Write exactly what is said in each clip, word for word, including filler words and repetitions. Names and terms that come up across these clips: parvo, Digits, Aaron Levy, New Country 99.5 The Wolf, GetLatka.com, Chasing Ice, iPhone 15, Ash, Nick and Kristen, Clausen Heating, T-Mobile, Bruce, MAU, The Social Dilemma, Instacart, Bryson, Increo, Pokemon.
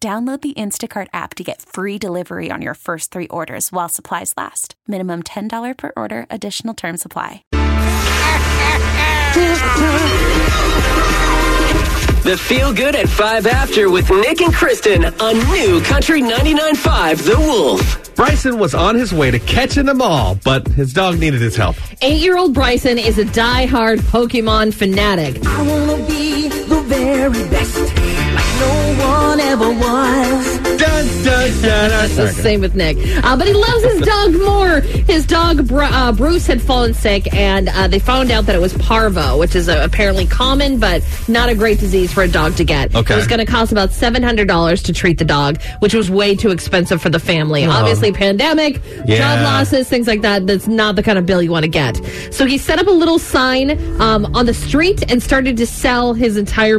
Download the Instacart app to get free delivery on your first three orders while supplies last. Minimum ten dollars per order. Additional terms apply. The Feel Good at five After with Nick and Kristen on New Country ninety-nine point five The Wolf. Bryson was on his way to catching them all, but his dog needed his help. Eight-year-old Bryson is a diehard Pokemon fanatic. I want to be the very best. No one ever was. Dun, dun, dun, that's the same with Nick. Uh, but he loves his dog more. His dog, uh, Bruce, had fallen sick, and uh, they found out that it was parvo, which is uh, apparently common, but not a great disease for a dog to get. Okay. It was going to cost about seven hundred dollars to treat the dog, which was way too expensive for the family. Oh. Obviously, pandemic, yeah. job losses, things like that. That's not the kind of bill you want to get. So he set up a little sign um, on the street and started to sell his entire,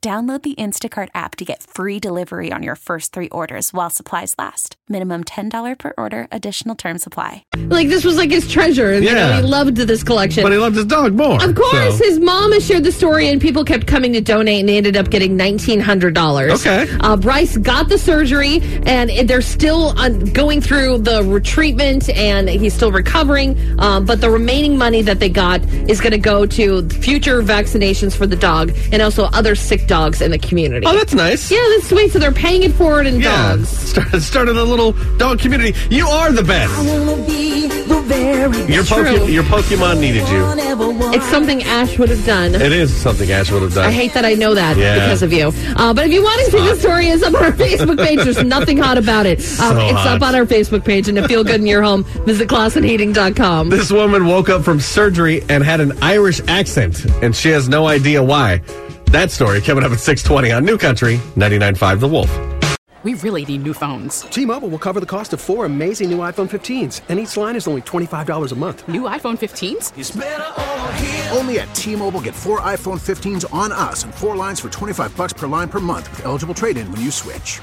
Download the Instacart app to get free delivery on your first three orders while supplies last. Minimum ten dollars per order. Additional terms apply. Like, this was like his treasure. Yeah. You know, he loved this collection. But he loved his dog more. Of course. So. His mom has shared the story, and people kept coming to donate, and they ended up getting nineteen hundred dollars. Okay. Uh, Bryce got the surgery, and they're still going through the treatment, and he's still recovering. Um, but the remaining money that they got is going to go to future vaccinations for the dog and also other sick dogs in the community. Oh, that's nice. Yeah, that's sweet. So they're paying it forward in yeah. dogs. Start, started a little dog community. You are the best. I want to be the very best. Your, Poke- your Pokemon needed you. It's something Ash would have done. It is something Ash would have done. I hate that I know that yeah. because of you. Uh, but if you want to see the story, it's up on our Facebook page. There's nothing hot about it. Um, so it's hot. Up on our Facebook page, and to feel good in your home, visit clausen heating dot com. This woman woke up from surgery and had an Irish accent, and she has no idea why. That story coming up at six twenty on New Country ninety-nine point five The Wolf. We really need new phones. T-Mobile will cover the cost of four amazing new iPhone fifteens, and each line is only twenty-five dollars a month. New iPhone fifteens? It's better over here. Only at T-Mobile, get four iPhone fifteens on us and four lines for twenty-five dollars per line per month with eligible trade-in when you switch.